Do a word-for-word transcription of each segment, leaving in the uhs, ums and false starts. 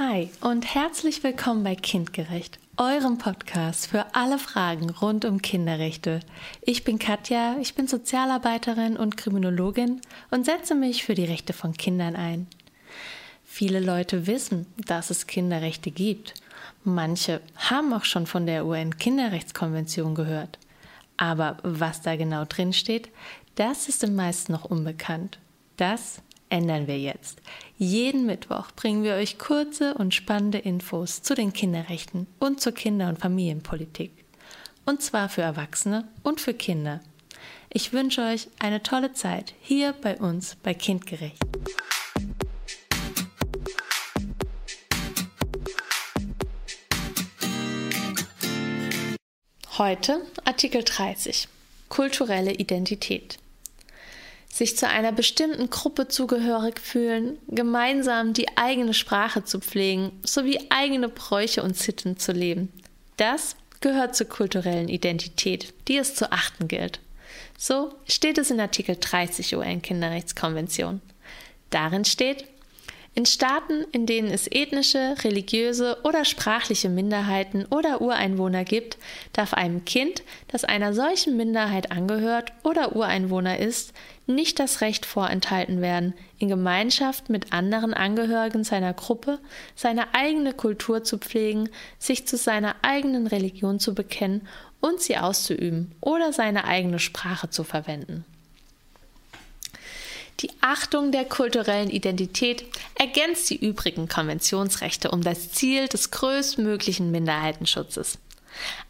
Hi und herzlich willkommen bei Kindgerecht, eurem Podcast für alle Fragen rund um Kinderrechte. Ich bin Katja, ich bin Sozialarbeiterin und Kriminologin und setze mich für die Rechte von Kindern ein. Viele Leute wissen, dass es Kinderrechte gibt. Manche haben auch schon von der U N-Kinderrechtskonvention gehört. Aber was da genau drin steht, das ist den meisten noch unbekannt. Das ändern wir jetzt. Jeden Mittwoch bringen wir euch kurze und spannende Infos zu den Kinderrechten und zur Kinder- und Familienpolitik. Und zwar für Erwachsene und für Kinder. Ich wünsche euch eine tolle Zeit hier bei uns bei Kindgerecht. Heute Artikel dreißig. Kulturelle Identität. Sich zu einer bestimmten Gruppe zugehörig fühlen, gemeinsam die eigene Sprache zu pflegen, sowie eigene Bräuche und Sitten zu leben. Das gehört zur kulturellen Identität, die es zu achten gilt. So steht es in Artikel dreißig U N-Kinderrechtskonvention. Darin steht: In Staaten, in denen es ethnische, religiöse oder sprachliche Minderheiten oder Ureinwohner gibt, darf einem Kind, das einer solchen Minderheit angehört oder Ureinwohner ist, nicht das Recht vorenthalten werden, in Gemeinschaft mit anderen Angehörigen seiner Gruppe seine eigene Kultur zu pflegen, sich zu seiner eigenen Religion zu bekennen und sie auszuüben oder seine eigene Sprache zu verwenden. Die Achtung der kulturellen Identität ergänzt die übrigen Konventionsrechte um das Ziel des größtmöglichen Minderheitenschutzes.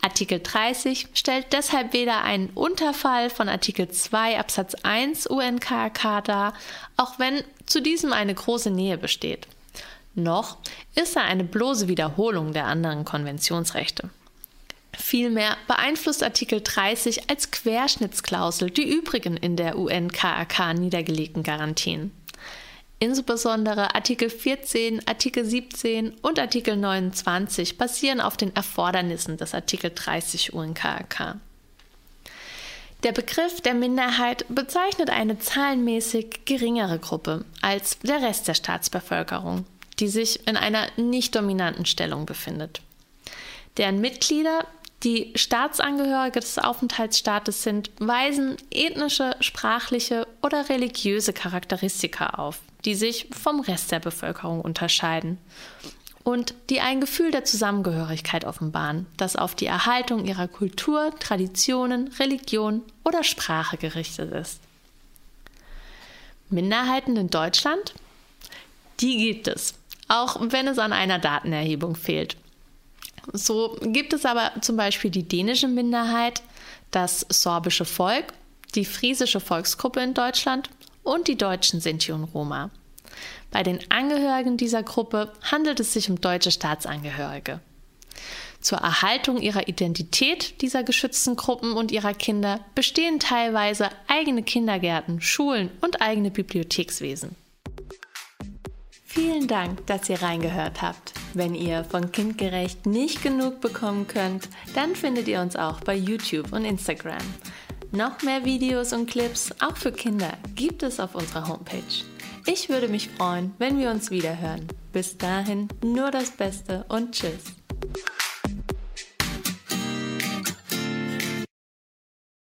Artikel dreißig stellt deshalb weder einen Unterfall von Artikel zwei Absatz eins U N K R K dar, auch wenn zu diesem eine große Nähe besteht, noch ist er eine bloße Wiederholung der anderen Konventionsrechte. Vielmehr beeinflusst Artikel dreißig als Querschnittsklausel die übrigen in der U N K R K niedergelegten Garantien. Insbesondere Artikel vierzehn, Artikel siebzehn und Artikel neunundzwanzig basieren auf den Erfordernissen des Artikel dreißig U N K R K. Der Begriff der Minderheit bezeichnet eine zahlenmäßig geringere Gruppe als der Rest der Staatsbevölkerung, die sich in einer nicht dominanten Stellung befindet. Deren Mitglieder, die Staatsangehörige des Aufenthaltsstaates sind, weisen ethnische, sprachliche oder religiöse Charakteristika auf, die sich vom Rest der Bevölkerung unterscheiden und die ein Gefühl der Zusammengehörigkeit offenbaren, das auf die Erhaltung ihrer Kultur, Traditionen, Religion oder Sprache gerichtet ist. Minderheiten in Deutschland? Die gibt es, auch wenn es an einer Datenerhebung fehlt. So gibt es aber zum Beispiel die dänische Minderheit, das sorbische Volk, die friesische Volksgruppe in Deutschland und die deutschen Sinti und Roma. Bei den Angehörigen dieser Gruppe handelt es sich um deutsche Staatsangehörige. Zur Erhaltung ihrer Identität dieser geschützten Gruppen und ihrer Kinder bestehen teilweise eigene Kindergärten, Schulen und eigene Bibliothekswesen. Vielen Dank, dass ihr reingehört habt. Wenn ihr von Kindgerecht nicht genug bekommen könnt, dann findet ihr uns auch bei YouTube und Instagram. Noch mehr Videos und Clips, auch für Kinder, gibt es auf unserer Homepage. Ich würde mich freuen, wenn wir uns wiederhören. Bis dahin nur das Beste und tschüss.